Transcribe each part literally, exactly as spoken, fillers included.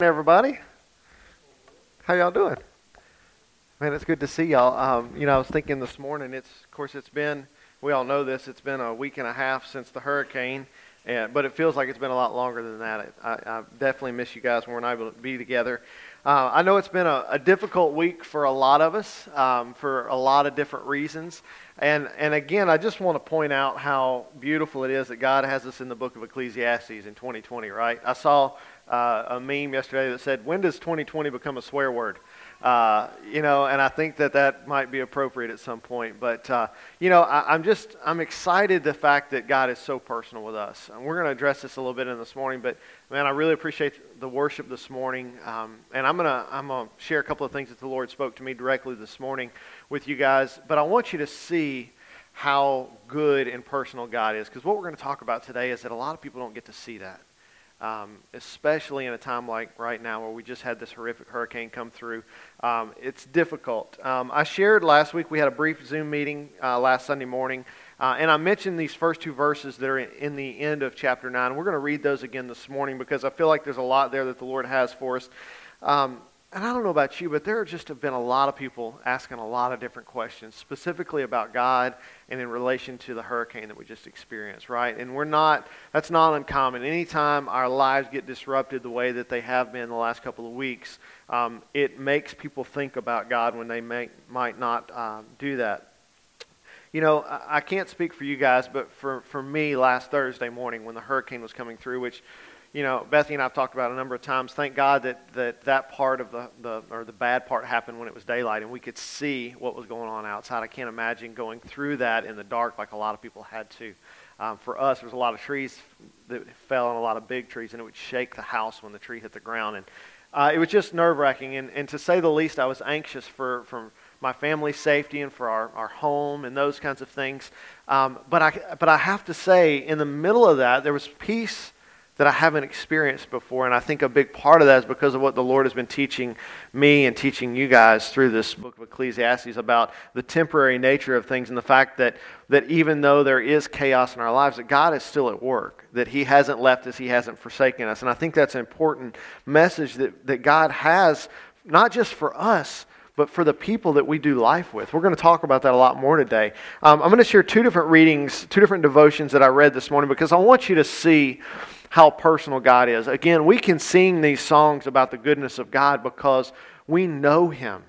Everybody, how y'all doing? Man, it's good to see y'all. Um, you know, I was thinking this morning. It's of course, it's been. We all know this. It's been a week and a half since the hurricane, and but it feels like it's been a lot longer than that. It, I, I definitely miss you guys when we're not able to be together. Uh, I know it's been a, a difficult week for a lot of us, um, for a lot of different reasons. And and again, I just want to point out how beautiful it is that God has us in the Book of Ecclesiastes in twenty twenty. Right? I saw uh, a meme yesterday that said, "When does twenty twenty become a swear word?" Uh, you know, and I think that that might be appropriate at some point. But uh, you know, I, I'm just I'm excited the fact that God is so personal with us, and we're going to address this a little bit in this morning. But man, I really appreciate the worship this morning, um, and I'm gonna I'm gonna share a couple of things that the Lord spoke to me directly this morning with you guys. But I want you to see how good and personal God is, because what we're going to talk about today is that a lot of people don't get to see that, um, especially in a time like right now where we just had this horrific hurricane come through. Um, it's difficult. Um, I shared last week. We had a brief Zoom meeting uh, last Sunday morning. Uh, and I mentioned these first two verses that are in, in the end of chapter nine. We're going to read those again this morning because I feel like there's a lot there that the Lord has for us. Um, and I don't know about you, but there have just have been a lot of people asking a lot of different questions, specifically about God and in relation to the hurricane that we just experienced, right? And we're not, that's not uncommon. Anytime our lives get disrupted the way that they have been the last couple of weeks, um, it makes people think about God when they may, might not uh, do that. You know, I can't speak for you guys, but for, for me last Thursday morning when the hurricane was coming through, which, you know, Bethany and I have talked about a number of times, thank God that that, that part of the, the, or the bad part happened when it was daylight and we could see what was going on outside. I can't imagine going through that in the dark like a lot of people had to. Um, for us, there was a lot of trees that fell and a lot of big trees, and it would shake the house when the tree hit the ground. And uh, it was just nerve-wracking, and, and to say the least, I was anxious for from my family's safety and for our, our home and those kinds of things. Um, but I but I have to say, in the middle of that, there was peace that I haven't experienced before. And I think a big part of that is because of what the Lord has been teaching me and teaching you guys through this book of Ecclesiastes about the temporary nature of things and the fact that, that even though there is chaos in our lives, that God is still at work, that He hasn't left us, He hasn't forsaken us. And I think that's an important message that, that God has, not just for us, but for the people that we do life with. We're going to talk about that a lot more today. Um, I'm going to share two different readings, two different devotions that I read this morning because I want you to see how personal God is. Again, we can sing these songs about the goodness of God because we know Him,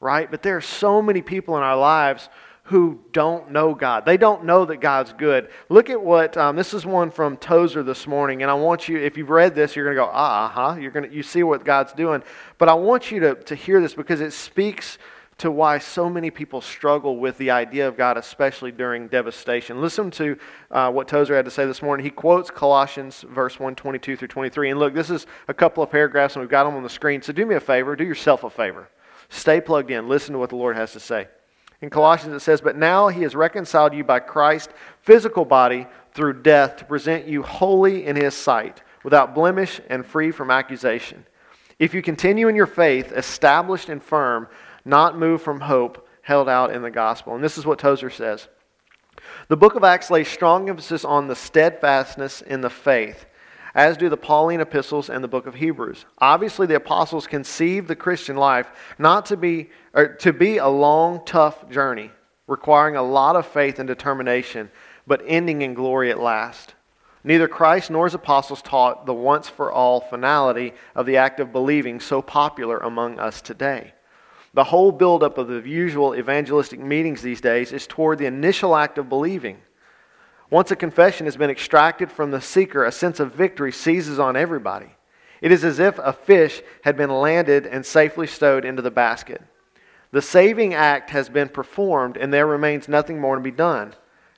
right? But there are so many people in our lives who don't know God. They don't know that God's good. Look at what, um, this is one from Tozer this morning, and I want you, if you've read this, you're going to go, ah, uh-huh, you're going to, you see what God's doing. But I want you to, to hear this because it speaks to why so many people struggle with the idea of God, especially during devastation. Listen to uh, what Tozer had to say this morning. He quotes Colossians verse one, twenty-two through twenty-three. And look, this is a couple of paragraphs, and we've got them on the screen. So do me a favor, do yourself a favor. Stay plugged in. Listen to what the Lord has to say. In Colossians it says, "But now He has reconciled you by Christ's physical body through death to present you holy in His sight, without blemish and free from accusation. If you continue in your faith, established and firm, not moved from hope held out in the gospel." And this is what Tozer says. "The book of Acts lays strong emphasis on the steadfastness in the faith, as do the Pauline epistles and the Book of Hebrews. Obviously, the apostles conceived the Christian life not to be or to be a long, tough journey, requiring a lot of faith and determination, but ending in glory at last. Neither Christ nor His apostles taught the once-for-all finality of the act of believing so popular among us today. The whole buildup of the usual evangelistic meetings these days is toward the initial act of believing. Once a confession has been extracted from the seeker, a sense of victory seizes on everybody. It is as if a fish had been landed and safely stowed into the basket. The saving act has been performed, and there remains nothing more to be done.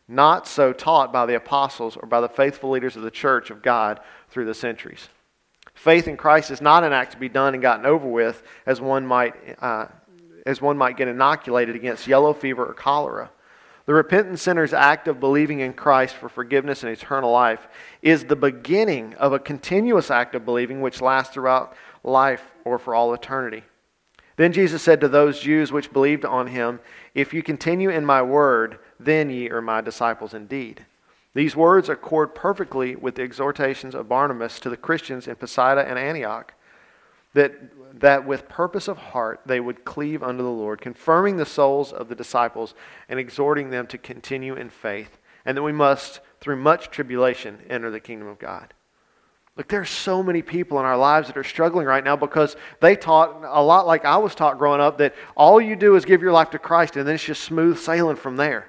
Not so taught by the apostles or by the faithful leaders of the church of God through the centuries. Faith in Christ is not an act to be done and gotten over with, as one might, uh, as one might get inoculated against yellow fever or cholera. The repentant sinner's act of believing in Christ for forgiveness and eternal life is the beginning of a continuous act of believing which lasts throughout life or for all eternity. Then Jesus said to those Jews which believed on Him, 'If you continue in My word, then ye are My disciples indeed.' These words accord perfectly with the exhortations of Barnabas to the Christians in Pisidia and Antioch. that, that with purpose of heart they would cleave unto the Lord, confirming the souls of the disciples and exhorting them to continue in faith, and that we must, through much tribulation, enter the kingdom of God. Look, there are so many people in our lives that are struggling right now because they taught a lot like I was taught growing up, that all you do is give your life to Christ and then it's just smooth sailing from there,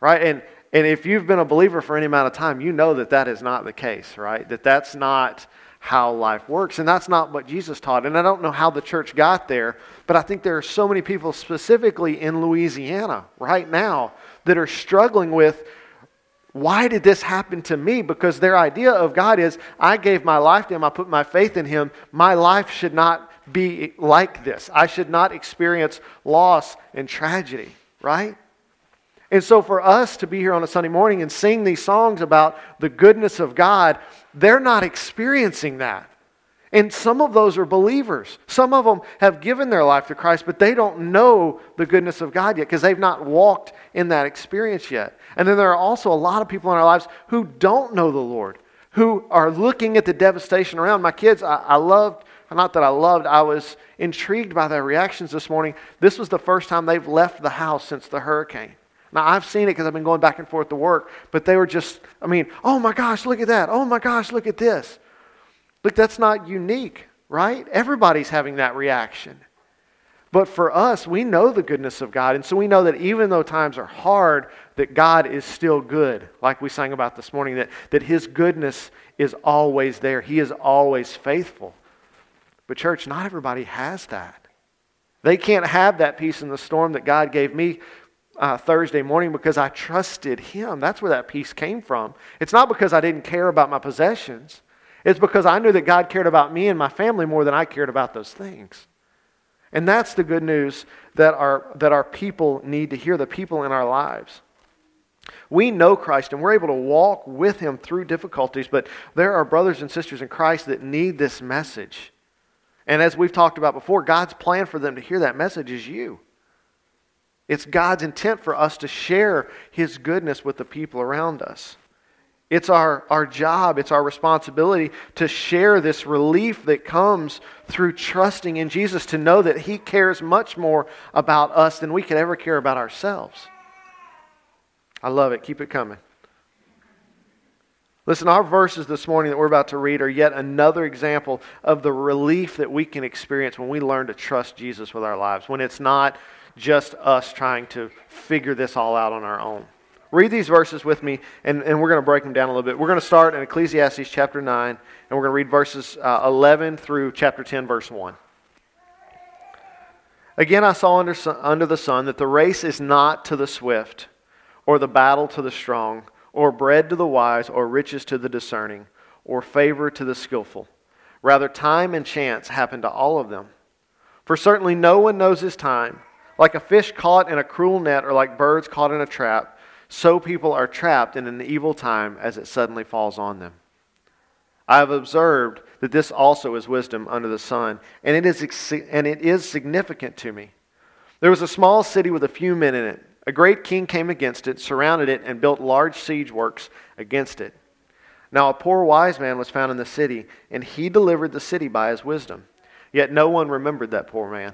right? And and if you've been a believer for any amount of time, you know that that is not the case, right? That that's not how life works, and that's not what Jesus taught. And I don't know how the church got there, but I think there are so many people specifically in Louisiana right now that are struggling with, why did this happen to me? Because their idea of God is, I gave my life to Him, I put my faith in Him, my life should not be like this. I should not experience loss and tragedy, right? And so for us to be here on a Sunday morning and sing these songs about the goodness of God, they're not experiencing that. And some of those are believers. Some of them have given their life to Christ, but they don't know the goodness of God yet because they've not walked in that experience yet. And then there are also a lot of people in our lives who don't know the Lord, who are looking at the devastation around. My kids, I, I loved, not that I loved, I was intrigued by their reactions this morning. This was the first time they've left the house since the hurricane. Now, I've seen it because I've been going back and forth to work, but they were just, I mean, oh my gosh, look at that. Oh my gosh, look at this. Look, that's not unique, right? Everybody's having that reaction. But for us, we know the goodness of God, and so we know that even though times are hard, that God is still good, like we sang about this morning, that, that His goodness is always there. He is always faithful. But church, not everybody has that. They can't have that peace in the storm that God gave me Uh, Thursday morning because I trusted Him. That's where that peace came from. It's not because I didn't care about my possessions. It's because I knew that God cared about me and my family more than I cared about those things. And that's the good news that our, that our people need to hear, the people in our lives. We know Christ and we're able to walk with Him through difficulties, but there are brothers and sisters in Christ that need this message. And as we've talked about before, God's plan for them to hear that message is you. It's God's intent for us to share His goodness with the people around us. It's our, our job, it's our responsibility to share this relief that comes through trusting in Jesus, to know that He cares much more about us than we could ever care about ourselves. I love it. Keep it coming. Listen, our verses this morning that we're about to read are yet another example of the relief that we can experience when we learn to trust Jesus with our lives, when it's not just us trying to figure this all out on our own. Read these verses with me, and, and we're going to break them down a little bit. We're going to start in Ecclesiastes chapter nine, and we're going to read verses uh, eleven through chapter ten, verse one. Again, I saw under, under the sun that the race is not to the swift, or the battle to the strong, or bread to the wise, or riches to the discerning, or favor to the skillful. Rather, time and chance happen to all of them. For certainly no one knows his time. Like a fish caught in a cruel net, or like birds caught in a trap, so people are trapped in an evil time as it suddenly falls on them. I have observed that this also is wisdom under the sun, and it is and it is significant to me. There was a small city with a few men in it. A great king came against it, surrounded it, and built large siege works against it. Now a poor wise man was found in the city, and he delivered the city by his wisdom. Yet no one remembered that poor man.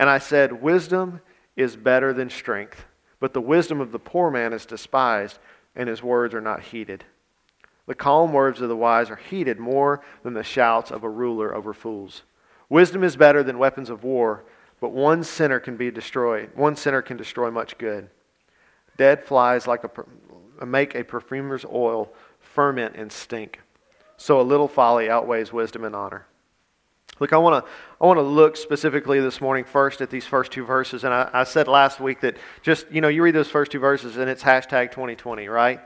And I said, wisdom is better than strength, but the wisdom of the poor man is despised, and his words are not heeded. The calm words of the wise are heeded more than the shouts of a ruler over fools. Wisdom is better than weapons of war, but one sinner can be destroyed. One sinner can destroy much good. Dead flies like a, make a perfumer's oil ferment and stink. So a little folly outweighs wisdom and honor. Look, I want to I want to look specifically this morning first at these first two verses. And I, I said last week that just, you know, you read those first two verses and it's hashtag twenty twenty, right?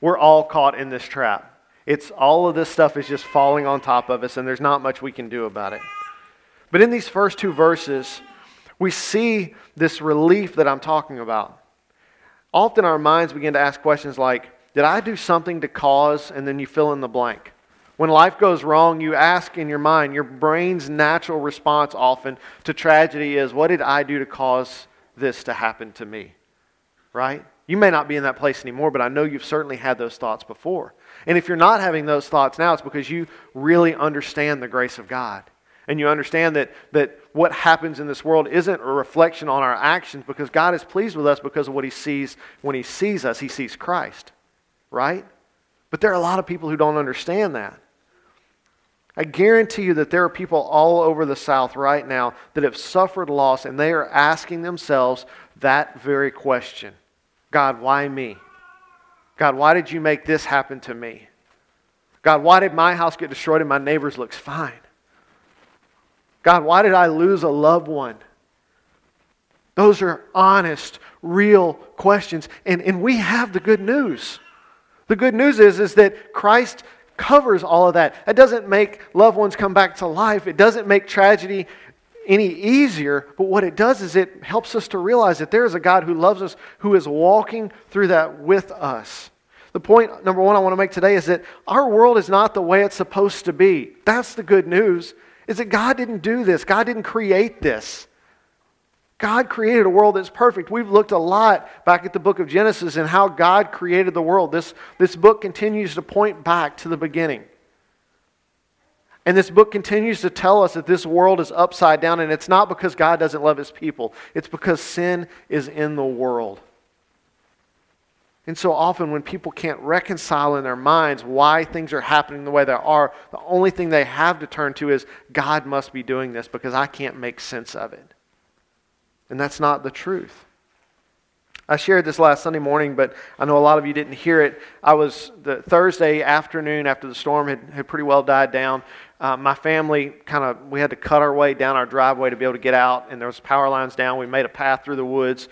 We're all caught in this trap. It's all of this stuff is just falling on top of us and there's not much we can do about it. But in these first two verses, we see this relief that I'm talking about. Often our minds begin to ask questions like, did I do something to cause, and then you fill in the blank. When life goes wrong, you ask in your mind, your brain's natural response often to tragedy is, what did I do to cause this to happen to me? Right? You may not be in that place anymore, but I know you've certainly had those thoughts before. And if you're not having those thoughts now, it's because you really understand the grace of God. And you understand that, that what happens in this world isn't a reflection on our actions, because God is pleased with us because of what He sees. When He sees us, He sees Christ, right? But there are a lot of people who don't understand that. I guarantee you that there are people all over the South right now that have suffered loss, and they are asking themselves that very question. God, why me? God, why did you make this happen to me? God, why did my house get destroyed and my neighbor's looks fine? God, why did I lose a loved one? Those are honest, real questions. And, and we have the good news. The good news is, is that Christ covers all of that. It doesn't make loved ones come back to life. It doesn't make tragedy any easier. But what it does is it helps us to realize that there is a God who loves us, who is walking through that with us. The point number one I want to make today is that our world is not the way it's supposed to be. That's the good news. Is that God didn't do this. God didn't create this. God created a world that's perfect. We've looked a lot back at the book of Genesis and how God created the world. This, this book continues to point back to the beginning. And this book continues to tell us that this world is upside down, and it's not because God doesn't love His people. It's because sin is in the world. And so often when people can't reconcile in their minds why things are happening the way they are, the only thing they have to turn to is, God must be doing this because I can't make sense of it. And that's not the truth. I shared this last Sunday morning, but I know a lot of you didn't hear it. I was, the Thursday afternoon after the storm had, had pretty well died down, uh, my family kind of, we had to cut our way down our driveway to be able to get out, and there was power lines down. We made a path through the woods.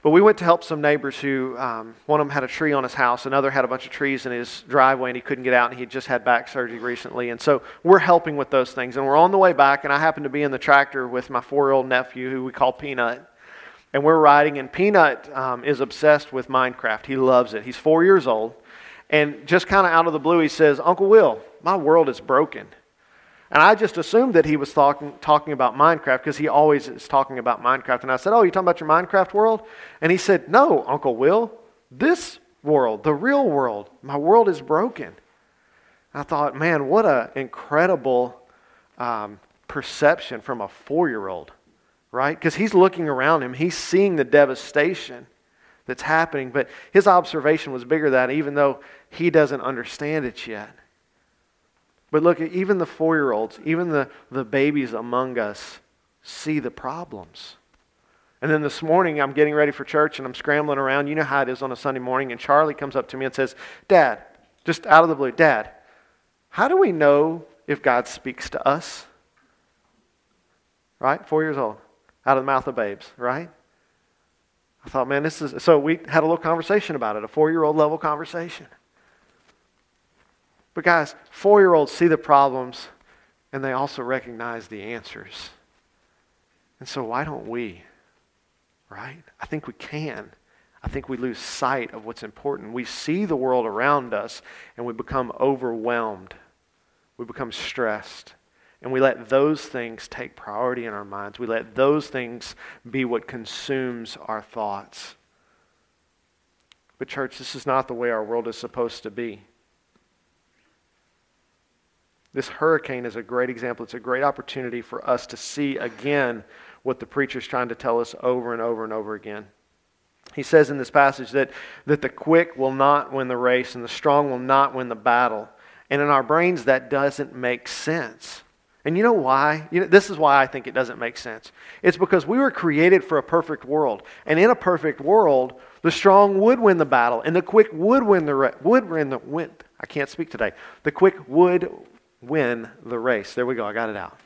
But we went to help some neighbors who, um, one of them had a tree on his house, another had a bunch of trees in his driveway, and he couldn't get out, and he had just had back surgery recently. And so we're helping with those things. And we're on the way back, and I happen to be in the tractor with my four-year-old nephew, who we call Peanut. And we're riding, and Peanut um, is obsessed with Minecraft. He loves it. He's four years old. And just kind of out of the blue, he says, Uncle Will, my world is broken. And I just assumed that he was talking, talking about Minecraft, because he always is talking about Minecraft. And I said, oh, you're talking about your Minecraft world? And he said, no, Uncle Will, this world, the real world, my world is broken. I thought, man, what an incredible um, perception from a four-year-old, right? Because he's looking around him. He's seeing the devastation that's happening. But his observation was bigger than that, even though he doesn't understand it yet. But look, even the four-year-olds, even the, the babies among us see the problems. And then this morning, I'm getting ready for church, and I'm scrambling around. You know how it is on a Sunday morning. And Charlie comes up to me and says, Dad, just out of the blue, Dad, how do we know if God speaks to us? Right? Four years old. Out of the mouth of babes, right? I thought, man, this is... So we had a little conversation about it, a four-year-old level conversation. But guys, four-year-olds see the problems, and they also recognize the answers. And so why don't we, right? I think we can. I think we lose sight of what's important. We see the world around us, and we become overwhelmed. We become stressed. And we let those things take priority in our minds. We let those things be what consumes our thoughts. But church, this is not the way our world is supposed to be. This hurricane is a great example. It's a great opportunity for us to see again what the preacher's trying to tell us over and over and over again. He says in this passage that, that the quick will not win the race and the strong will not win the battle. And in our brains, that doesn't make sense. And you know why? You know, this is why I think it doesn't make sense. It's because we were created for a perfect world. And in a perfect world, the strong would win the battle and the quick would win the race. Would win the win. I can't speak today. The quick would win the race. There we go. I got it out.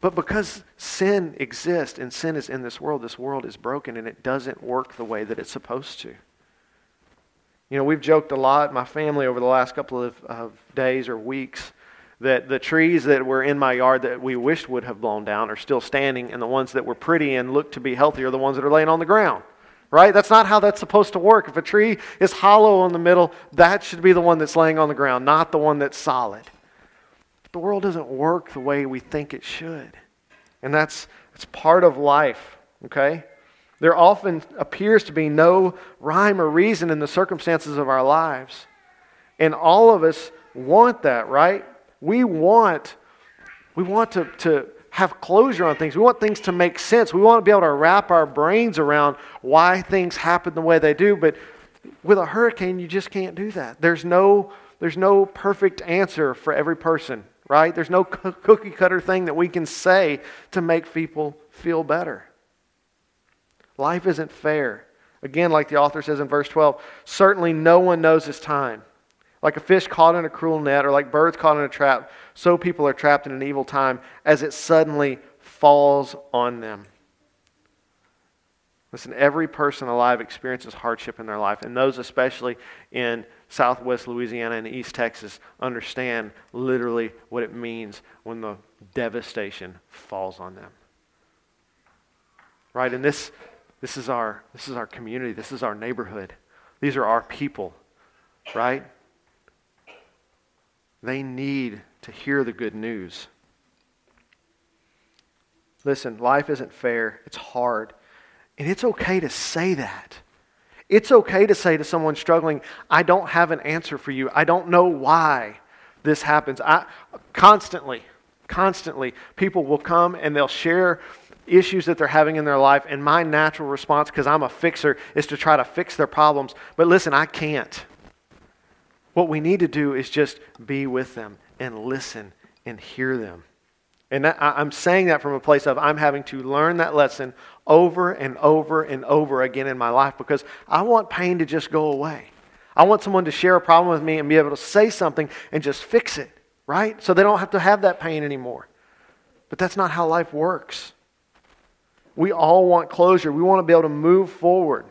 But because sin exists and sin is in this world, this world is broken and it doesn't work the way that it's supposed to. You know, we've joked a lot, my family, over the last couple of, of days or weeks, that the trees that were in my yard that we wished would have blown down are still standing, and the ones that were pretty and look to be healthy are the ones that are laying on the ground. Right? That's not how that's supposed to work. If a tree is hollow in the middle, that should be the one that's laying on the ground, not the one that's solid. But the world doesn't work the way we think it should. And that's, that's part of life, okay? There often appears to be no rhyme or reason in the circumstances of our lives. And all of us want that, right? We want We want to, to have closure on things. We want things to make sense. We want to be able to wrap our brains around why things happen the way they do. But with a hurricane, you just can't do that. There's no, there's no perfect answer for every person, right? There's no cookie cutter thing that we can say to make people feel better. Life isn't fair. Again, like the author says in verse twelve, certainly no one knows his time. Like a fish caught in a cruel net or like birds caught in a trap, so people are trapped in an evil time as it suddenly falls on them. Listen, every person alive experiences hardship in their life, and those especially in southwest Louisiana and east Texas understand literally what it means when the devastation falls on them. Right, and this this is our this is our community, this is our neighborhood. These are our people, right? They need to hear the good news. Listen, life isn't fair, it's hard. And it's okay to say that. It's okay to say to someone struggling, I don't have an answer for you. I don't know why this happens. I constantly, constantly, people will come and they'll share issues that they're having in their life, and my natural response, because I'm a fixer, is to try to fix their problems. But listen, I can't. What we need to do is just be with them and listen and hear them. And that, I'm saying that from a place of I'm having to learn that lesson over and over and over again in my life, because I want pain to just go away. I want someone to share a problem with me and be able to say something and just fix it, right? So they don't have to have that pain anymore. But that's not how life works. We all want closure. We want to be able to move forward.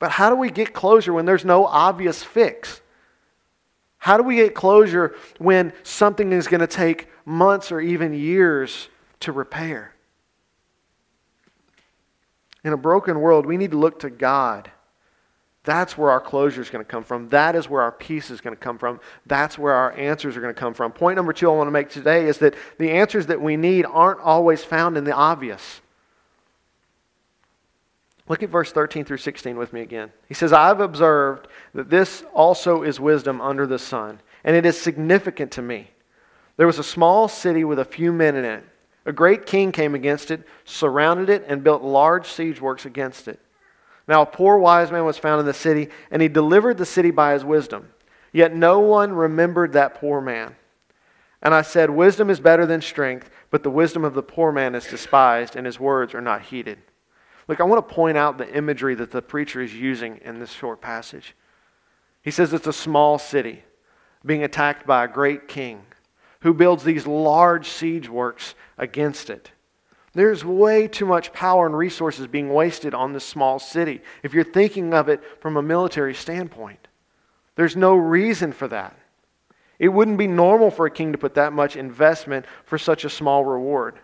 But how do we get closure when there's no obvious fix? How do we get closure when something is going to take months or even years to repair? In a broken world, we need to look to God. That's where our closure is going to come from. That is where our peace is going to come from. That's where our answers are going to come from. Point number two I want to make today is that the answers that we need aren't always found in the obvious. Look at verse thirteen through sixteen with me again. He says, I've observed that this also is wisdom under the sun, and it is significant to me. There was a small city with a few men in it. A great king came against it, surrounded it, and built large siege works against it. Now a poor wise man was found in the city, and he delivered the city by his wisdom. Yet no one remembered that poor man. And I said, wisdom is better than strength, but the wisdom of the poor man is despised, and his words are not heeded. Look, I want to point out the imagery that the preacher is using in this short passage. He says it's a small city being attacked by a great king who builds these large siege works against it. There's way too much power and resources being wasted on this small city if you're thinking of it from a military standpoint. There's no reason for that. It wouldn't be normal for a king to put that much investment for such a small reward.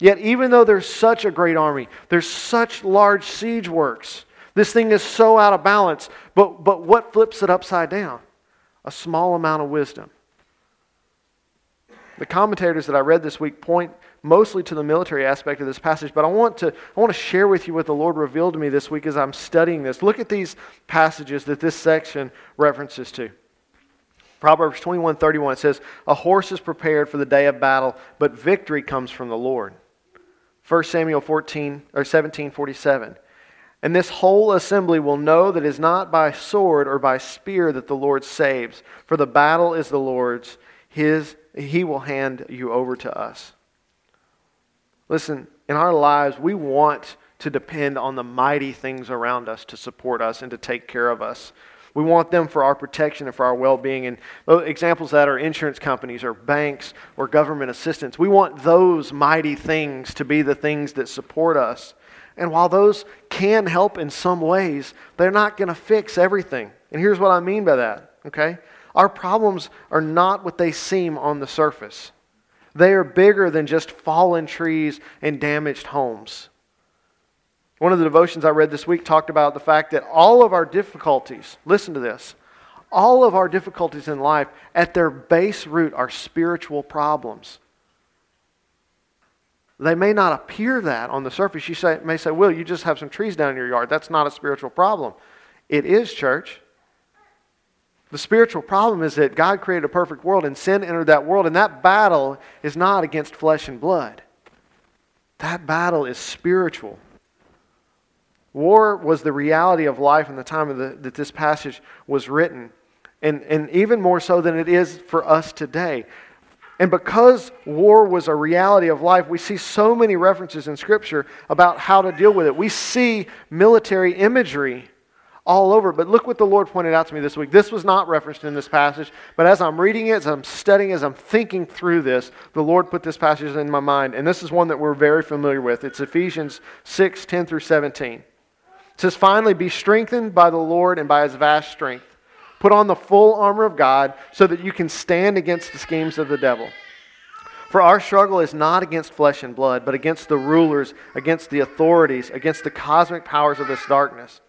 Yet even though there's such a great army, there's such large siege works, this thing is so out of balance, but, but what flips it upside down? A small amount of wisdom. The commentators that I read this week point mostly to the military aspect of this passage, but I want to, I want to share with you what the Lord revealed to me this week as I'm studying this. Look at these passages that this section references to. Proverbs twenty-one thirty-one says, a horse is prepared for the day of battle, but victory comes from the Lord. First Samuel fourteen or seventeen forty-seven. And this whole assembly will know that it is not by sword or by spear that the Lord saves, for the battle is the Lord's. His he will hand you over to us. Listen, in our lives we want to depend on the mighty things around us to support us and to take care of us. We want them for our protection and for our well-being. And examples of that are insurance companies or banks or government assistance. We want those mighty things to be the things that support us. And while those can help in some ways, they're not going to fix everything. And here's what I mean by that, okay? Our problems are not what they seem on the surface. They are bigger than just fallen trees and damaged homes. One of the devotions I read this week talked about the fact that all of our difficulties, listen to this, all of our difficulties in life at their base root are spiritual problems. They may not appear that on the surface. You say, may say, Will, you just have some trees down in your yard. That's not a spiritual problem. It is, church. The spiritual problem is that God created a perfect world and sin entered that world, and that battle is not against flesh and blood. That battle is spiritual. War was the reality of life in the time of the, that this passage was written, and, and even more so than it is for us today. And because war was a reality of life, we see so many references in Scripture about how to deal with it. We see military imagery all over. But look what the Lord pointed out to me this week. This was not referenced in this passage, but as I'm reading it, as I'm studying, as I'm thinking through this, the Lord put this passage in my mind. And this is one that we're very familiar with. It's Ephesians six, ten through seventeen. It says, "Finally, be strengthened by the Lord and by His vast strength. Put on the full armor of God so that you can stand against the schemes of the devil. For our struggle is not against flesh and blood, but against the rulers, against the authorities, against the cosmic powers of this darkness,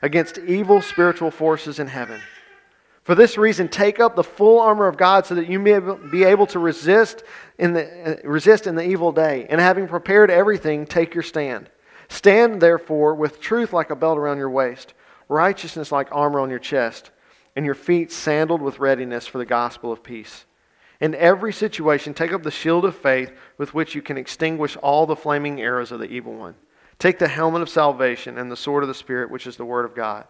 against evil spiritual forces in heaven. For this reason, take up the full armor of God so that you may be able to resist in the, uh, resist in the evil day. And having prepared everything, take your stand. Stand, therefore, with truth like a belt around your waist, righteousness like armor on your chest, and your feet sandaled with readiness for the gospel of peace. In every situation, take up the shield of faith with which you can extinguish all the flaming arrows of the evil one. Take the helmet of salvation and the sword of the Spirit, which is the word of God."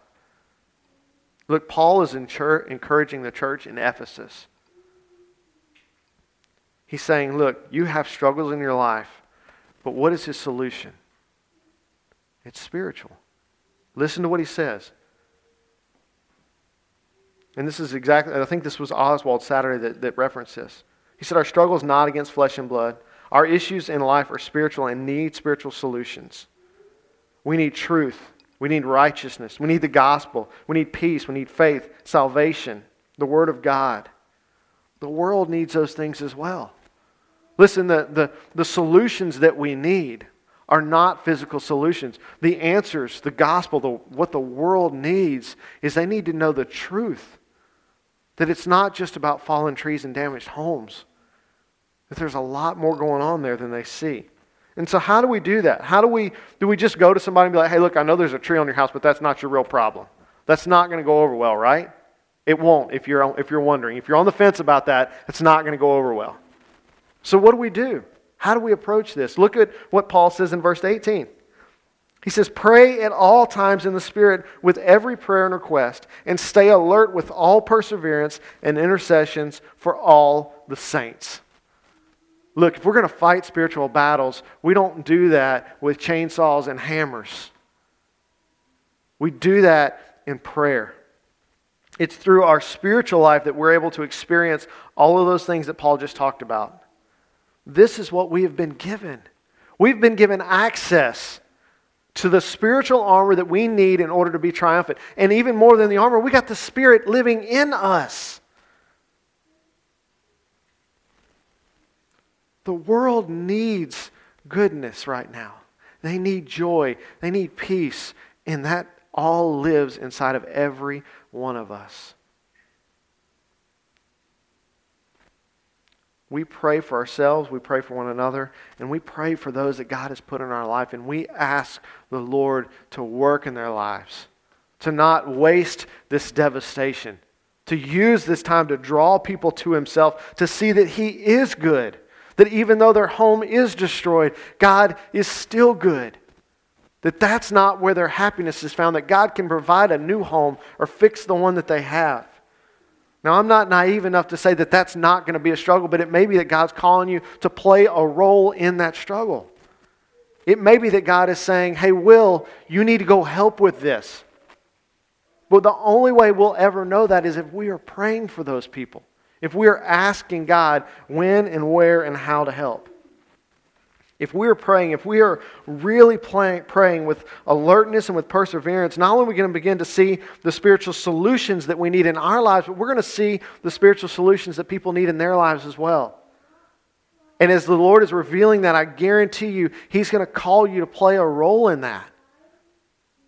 Look, Paul is encouraging the church in Ephesus. He's saying, look, you have struggles in your life, but what is his solution? It's spiritual. Listen to what he says. And this is exactly, I think this was Oswald Saturday that, that referenced this. He said, our struggle is not against flesh and blood. Our issues in life are spiritual and need spiritual solutions. We need truth. We need righteousness. We need the gospel. We need peace. We need faith, salvation, the word of God. The world needs those things as well. Listen, the, the, the solutions that we need are not physical solutions. The answers, the gospel, the, what the world needs is they need to know the truth. That it's not just about fallen trees and damaged homes. That there's a lot more going on there than they see. And so how do we do that? How do we, do we just go to somebody and be like, hey, look, I know there's a tree on your house, but that's not your real problem. That's not going to go over well, right? It won't, if you're, if you're wondering. If you're on the fence about that, it's not going to go over well. So what do we do? How do we approach this? Look at what Paul says in verse eighteen. He says, "Pray at all times in the Spirit with every prayer and request, and stay alert with all perseverance and intercessions for all the saints." Look, if we're going to fight spiritual battles, we don't do that with chainsaws and hammers. We do that in prayer. It's through our spiritual life that we're able to experience all of those things that Paul just talked about. This is what we have been given. We've been given access to the spiritual armor that we need in order to be triumphant. And even more than the armor, we got the Spirit living in us. The world needs goodness right now. They need joy. They need peace. And that all lives inside of every one of us. We pray for ourselves, we pray for one another, and we pray for those that God has put in our life, and we ask the Lord to work in their lives, to not waste this devastation, to use this time to draw people to Himself, to see that He is good, that even though their home is destroyed, God is still good, that that's not where their happiness is found, that God can provide a new home or fix the one that they have. Now, I'm not naive enough to say that that's not going to be a struggle, but it may be that God's calling you to play a role in that struggle. It may be that God is saying, hey, Will, you need to go help with this. But the only way we'll ever know that is if we are praying for those people, if we are asking God when and where and how to help. If we are praying, if we are really playing, praying with alertness and with perseverance, not only are we going to begin to see the spiritual solutions that we need in our lives, but we're going to see the spiritual solutions that people need in their lives as well. And as the Lord is revealing that, I guarantee you, He's going to call you to play a role in that.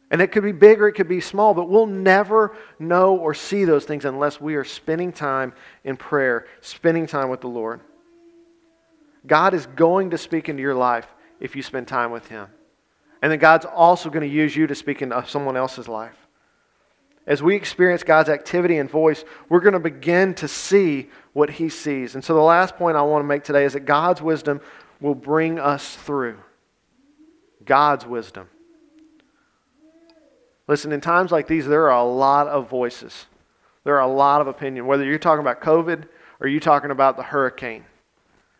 And it could be big or it could be small, but we'll never know or see those things unless we are spending time in prayer, spending time with the Lord. God is going to speak into your life if you spend time with Him. And then God's also going to use you to speak into someone else's life. as we experience God's activity and voice, we're going to begin to see what He sees. And so the last point I want to make today is that God's wisdom will bring us through. God's wisdom. Listen, in times like these, there are a lot of voices. There are a lot of opinion. Whether you're talking about COVID or you're talking about the hurricane.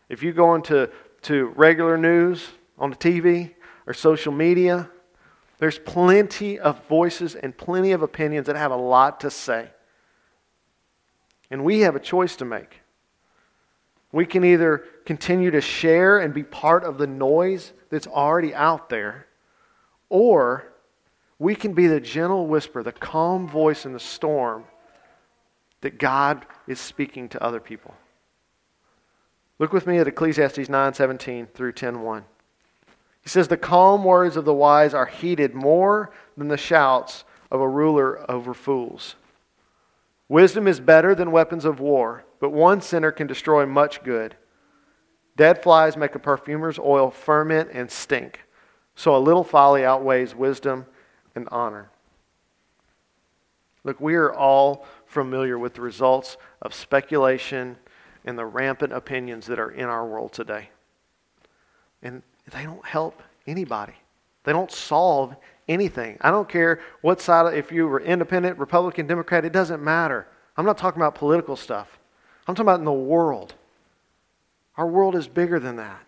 If you go into to regular news on the T V or social media, there's plenty of voices and plenty of opinions that have a lot to say. And we have a choice to make. We can either continue to share and be part of the noise that's already out there, or we can be the gentle whisper, the calm voice in the storm that God is speaking to other people. Look with me at Ecclesiastes nine seventeen through ten one. He says, "The calm words of the wise are heeded more than the shouts of a ruler over fools. Wisdom is better than weapons of war, but one sinner can destroy much good. Dead flies make a perfumer's oil ferment and stink, so a little folly outweighs wisdom and honor." Look, we are all familiar with the results of speculation and the rampant opinions that are in our world today. And they don't help anybody. They don't solve anything. I don't care what side, of, if you were independent, Republican, Democrat, it doesn't matter. I'm not talking about political stuff. I'm talking about in the world. Our world is bigger than that.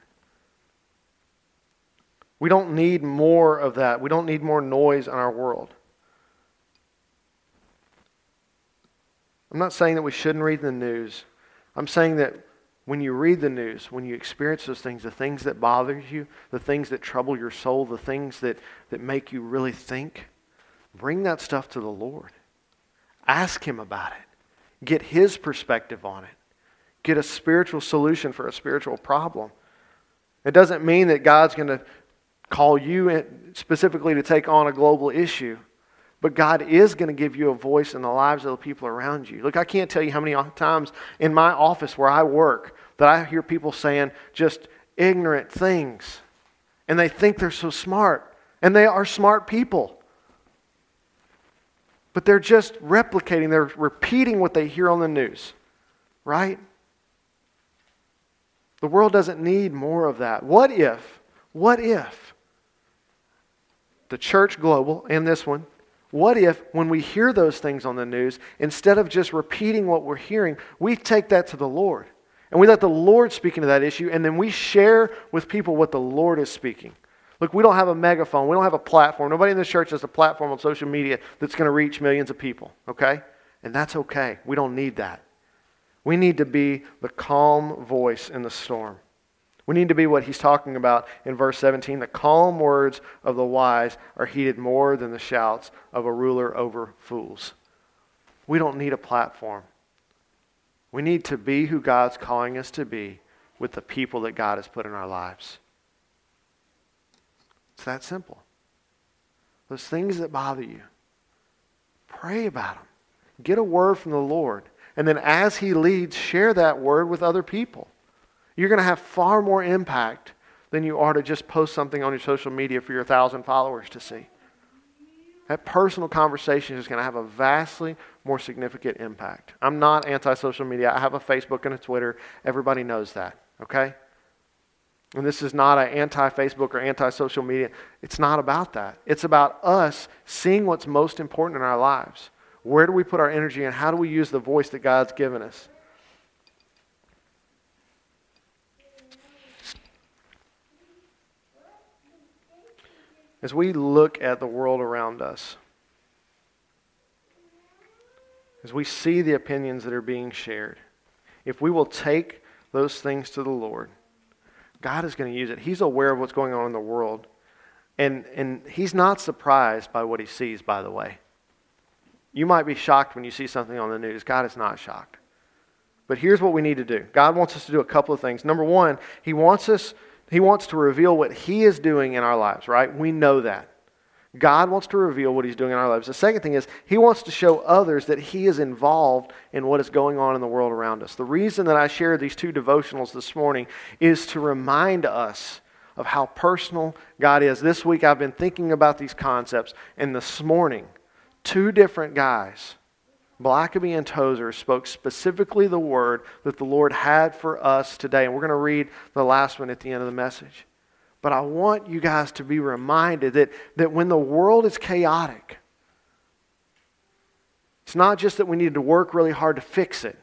We don't need more of that. We don't need more noise in our world. I'm not saying that we shouldn't read the news. I'm saying that when you read the news, when you experience those things, the things that bother you, the things that trouble your soul, the things that, that make you really think, bring that stuff to the Lord. Ask Him about it. Get His perspective on it. Get a spiritual solution for a spiritual problem. It doesn't mean that God's going to call you specifically to take on a global issue, but God is going to give you a voice in the lives of the people around you. Look, I can't tell you how many times in my office where I work that I hear people saying just ignorant things. And they think they're so smart. And they are smart people. But they're just replicating, they're repeating what they hear on the news. Right? The world doesn't need more of that. What if, what if the church global and this one, what if when we hear those things on the news, instead of just repeating what we're hearing, we take that to the Lord. And we let the Lord speak into that issue, and then we share with people what the Lord is speaking. Look, we don't have a megaphone. We don't have a platform. Nobody in this church has a platform on social media that's going to reach millions of people, okay? And that's okay. We don't need that. We need to be the calm voice in the storm. We need to be what he's talking about in verse seventeen. The calm words of the wise are heeded more than the shouts of a ruler over fools. We don't need a platform. We need to be who God's calling us to be with the people that God has put in our lives. It's that simple. Those things that bother you, pray about them. Get a word from the Lord. And then as He leads, share that word with other people. You're going to have far more impact than you are to just post something on your social media for your one thousand followers to see. That personal conversation is going to have a vastly more significant impact. I'm not anti-social media. I have a Facebook and a Twitter. Everybody knows that, okay? And this is not an anti-Facebook or anti-social media. It's not about that. It's about us seeing what's most important in our lives. Where do we put our energy and how do we use the voice that God's given us? As we look at the world around us, as we see the opinions that are being shared, if we will take those things to the Lord, God is going to use it. He's aware of what's going on in the world. And, and He's not surprised by what He sees, by the way. You might be shocked when you see something on the news. God is not shocked. But here's what we need to do. God wants us to do a couple of things. Number one, He wants us He wants to reveal what He is doing in our lives, right? We know that. God wants to reveal what He's doing in our lives. The second thing is He wants to show others that He is involved in what is going on in the world around us. The reason that I shared these two devotionals this morning is to remind us of how personal God is. This week I've been thinking about these concepts, and this morning, Two different guys, Blackaby and Tozer, spoke specifically the word that the Lord had for us today. And we're going to read the last one at the end of the message. But I want you guys to be reminded that, that when the world is chaotic, it's not just that we need to work really hard to fix it.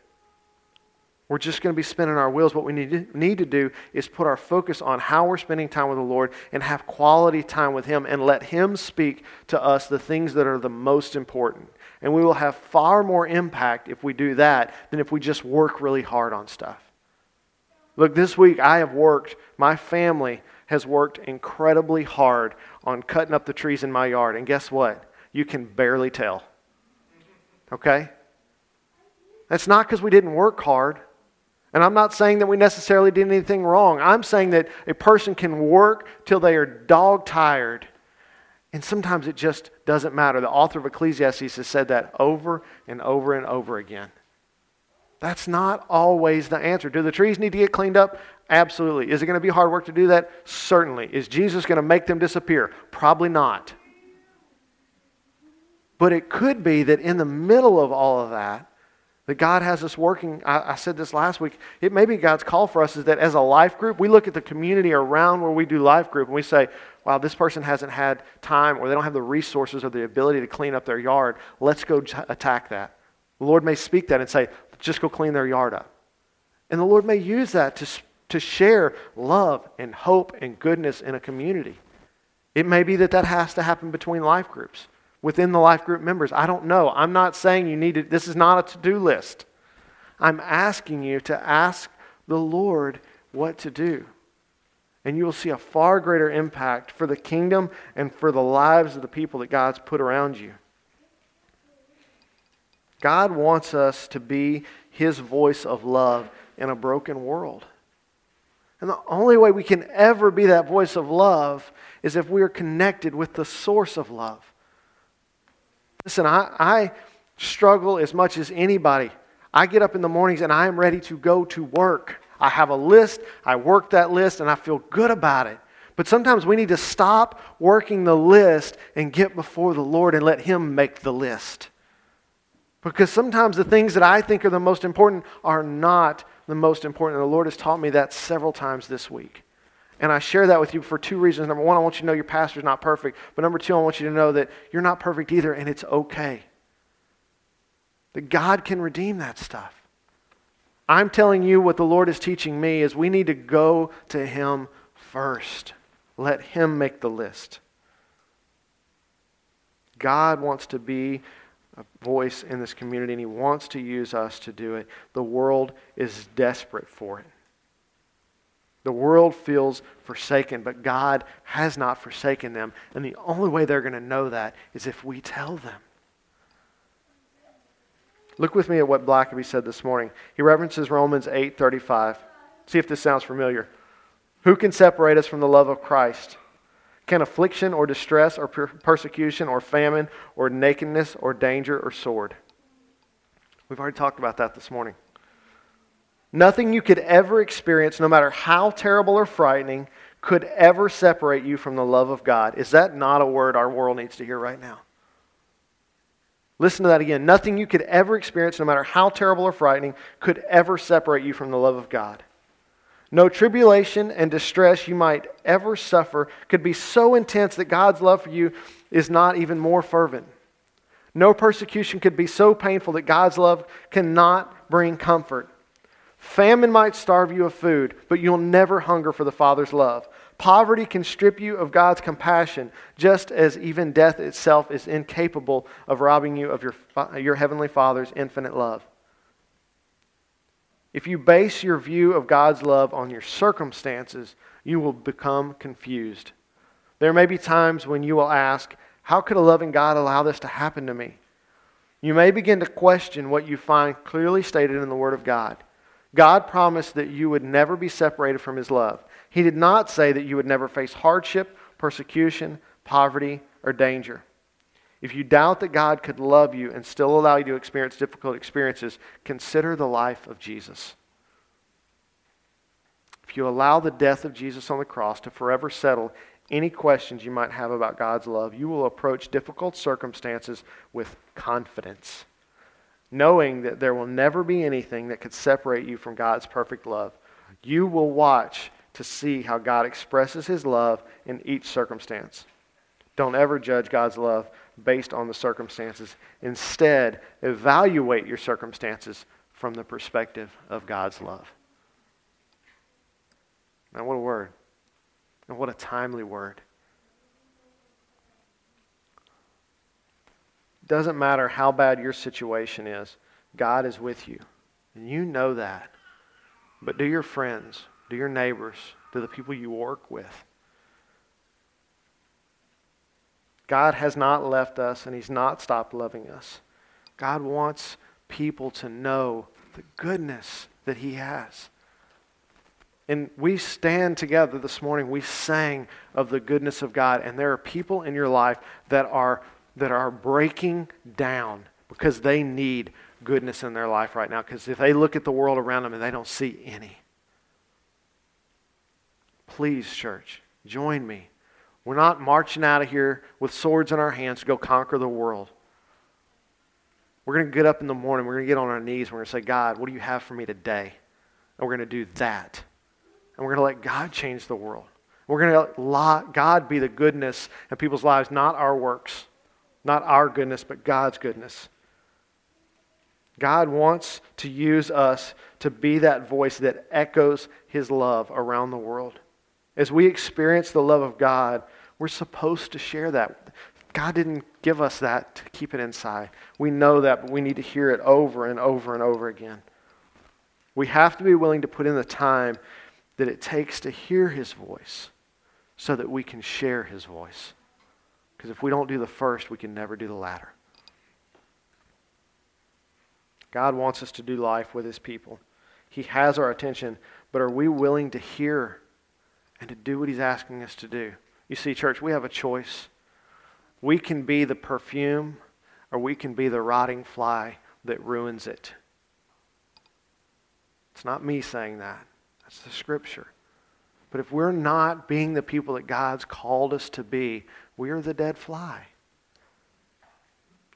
We're just going to be spinning our wheels. What we need to, need to do is put our focus on how we're spending time with the Lord and have quality time with Him and let Him speak to us the things that are the most important. And we will have far more impact if we do that than if we just work really hard on stuff. Look, this week I have worked, my family has worked incredibly hard on cutting up the trees in my yard. And guess what? You can barely tell. Okay? That's not because we didn't work hard. And I'm not saying that we necessarily did anything wrong. I'm saying that a person can work till they are dog tired. And sometimes it just doesn't matter. The author of Ecclesiastes has said that over and over and over again. That's not always the answer. Do the trees need to get cleaned up? Absolutely. Is it going to be hard work to do that? Certainly. Is Jesus going to make them disappear? Probably not. But it could be that in the middle of all of that, that God has us working. I, I said this last week. It may be God's call for us is that as a life group, we look at the community around where we do life group and we say, wow, this person hasn't had time or they don't have the resources or the ability to clean up their yard. Let's go t- attack that. The Lord may speak that and say, just go clean their yard up. And the Lord may use that to, to share love and hope and goodness in a community. It may be that that has to happen between life groups. Within the life group members. I don't know. I'm not saying you need to, this is not a to-do list. I'm asking you to ask the Lord what to do. And you will see a far greater impact for the kingdom and for the lives of the people that God's put around you. God wants us to be His voice of love in a broken world. And the only way we can ever be that voice of love is if we are connected with the source of love. Listen, I, I struggle as much as anybody. I get up in the mornings and I am ready to go to work. I have a list, I work that list, and I feel good about it. But sometimes we need to stop working the list and get before the Lord and let Him make the list. Because sometimes the things that I think are the most important are not the most important. And the Lord has taught me that several times this week. And I share that with you for two reasons. Number one, I want you to know your pastor's not perfect. But number two, I want you to know that you're not perfect either, and it's okay. That God can redeem that stuff. I'm telling you what the Lord is teaching me is we need to go to Him first. Let Him make the list. God wants to be a voice in this community, and He wants to use us to do it. The world is desperate for it. The world feels forsaken, but God has not forsaken them. And the only way they're going to know that is if we tell them. Look with me at what Blackaby said this morning. He references Romans eight thirty-five. See if this sounds familiar. Who can separate us from the love of Christ? Can affliction or distress or per- persecution or famine or nakedness or danger or sword? We've already talked about that this morning. Nothing you could ever experience, no matter how terrible or frightening, could ever separate you from the love of God. Is that not a word our world needs to hear right now? Listen to that again. Nothing you could ever experience, no matter how terrible or frightening, could ever separate you from the love of God. No tribulation and distress you might ever suffer could be so intense that God's love for you is not even more fervent. No persecution could be so painful that God's love cannot bring comfort. Famine might starve you of food, but you'll never hunger for the Father's love. Poverty can strip you of God's compassion, just as even death itself is incapable of robbing you of your, your Heavenly Father's infinite love. If you base your view of God's love on your circumstances, you will become confused. There may be times when you will ask, how could a loving God allow this to happen to me? You may begin to question what you find clearly stated in the Word of God. God promised that you would never be separated from His love. He did not say that you would never face hardship, persecution, poverty, or danger. If you doubt that God could love you and still allow you to experience difficult experiences, consider the life of Jesus. If you allow the death of Jesus on the cross to forever settle any questions you might have about God's love, you will approach difficult circumstances with confidence, knowing that there will never be anything that could separate you from God's perfect love. You will watch to see how God expresses his love in each circumstance. Don't ever judge God's love based on the circumstances. Instead, evaluate your circumstances from the perspective of God's love. Now, what a word. And what a timely word. Doesn't matter how bad your situation is, God is with you. And you know that. But do your friends, do your neighbors, do the people you work with. God has not left us and he's not stopped loving us. God wants people to know the goodness that he has. And we stand together this morning, we sang of the goodness of God, and there are people in your life that are that are breaking down because they need goodness in their life right now, because if they look at the world around them and they don't see any. Please, church, join me. We're not marching out of here with swords in our hands to go conquer the world. We're going to get up in the morning, we're going to get on our knees, we're going to say, God, what do you have for me today? And we're going to do that. And we're going to let God change the world. We're going to let God be the goodness in people's lives, not our works, not our goodness, but God's goodness. God wants to use us to be that voice that echoes his love around the world. As we experience the love of God, we're supposed to share that. God didn't give us that to keep it inside. We know that, but we need to hear it over and over and over again. We have to be willing to put in the time that it takes to hear his voice so that we can share his voice. Because if we don't do the first, we can never do the latter. God wants us to do life with his people. He has our attention, but are we willing to hear and to do what he's asking us to do? You see, church, we have a choice. We can be the perfume, or we can be the rotting fly that ruins it. It's not me saying that. It's the scripture. But if we're not being the people that God's called us to be, we are the dead fly.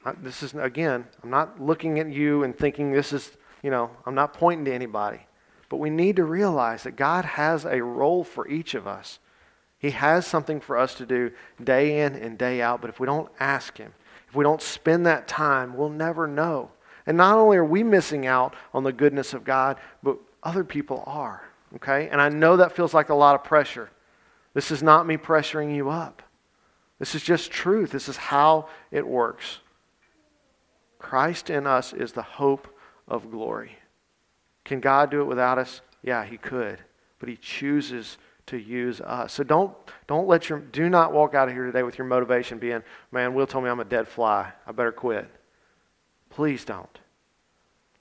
I, this is, again, I'm not looking at you and thinking this is, you know, I'm not pointing to anybody. But we need to realize that God has a role for each of us. He has something for us to do day in and day out. But if we don't ask him, if we don't spend that time, we'll never know. And not only are we missing out on the goodness of God, but other people are. Okay? And I know that feels like a lot of pressure. This is not me pressuring you up. This is just truth. This is how it works. Christ in us is the hope of glory. Can God do it without us? Yeah, he could. But he chooses to use us. So don't, don't let your, do not walk out of here today with your motivation being, man, Will told me I'm a dead fly. I better quit. Please don't.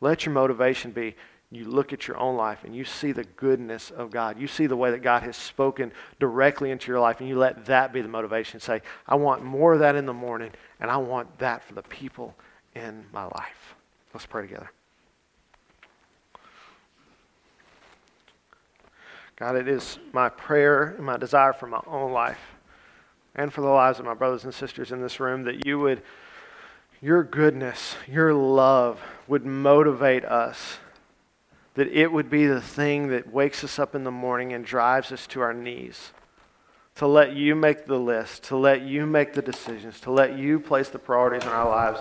Let your motivation be, you look at your own life and you see the goodness of God. You see the way that God has spoken directly into your life, and you let that be the motivation. Say, I want more of that in the morning, and I want that for the people in my life. Let's pray together. God, it is my prayer and my desire for my own life and for the lives of my brothers and sisters in this room that you would, your goodness, your love would motivate us, that it would be the thing that wakes us up in the morning and drives us to our knees, to let you make the list, to let you make the decisions, to let you place the priorities in our lives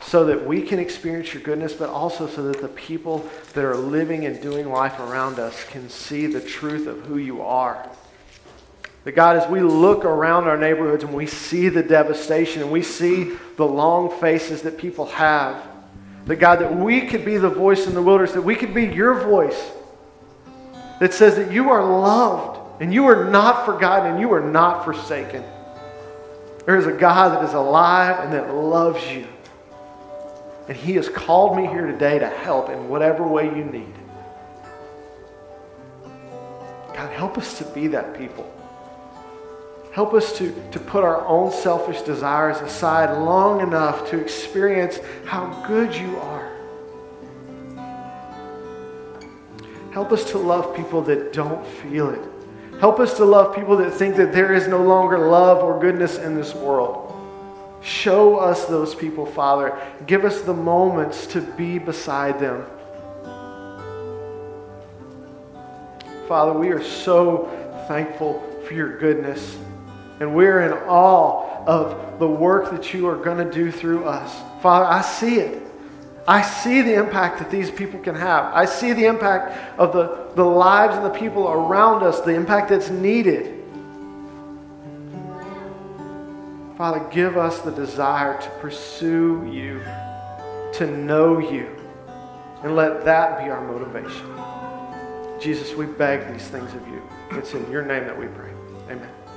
so that we can experience your goodness, but also so that the people that are living and doing life around us can see the truth of who you are. That God, as we look around our neighborhoods and we see the devastation and we see the long faces that people have, that God, that we could be the voice in the wilderness, that we could be your voice that says that you are loved and you are not forgotten and you are not forsaken. There is a God that is alive and that loves you. And he has called me here today to help in whatever way you need. God, help us to be that people. Help us to, to put our own selfish desires aside long enough to experience how good you are. Help us to love people that don't feel it. Help us to love people that think that there is no longer love or goodness in this world. Show us those people, Father. Give us the moments to be beside them. Father, we are so thankful for your goodness. And we're in awe of the work that you are going to do through us. Father, I see it. I see the impact that these people can have. I see the impact of the, the lives and the people around us, the impact that's needed. Father, give us the desire to pursue you, to know you, and let that be our motivation. Jesus, we beg these things of you. It's in your name that we pray. Amen.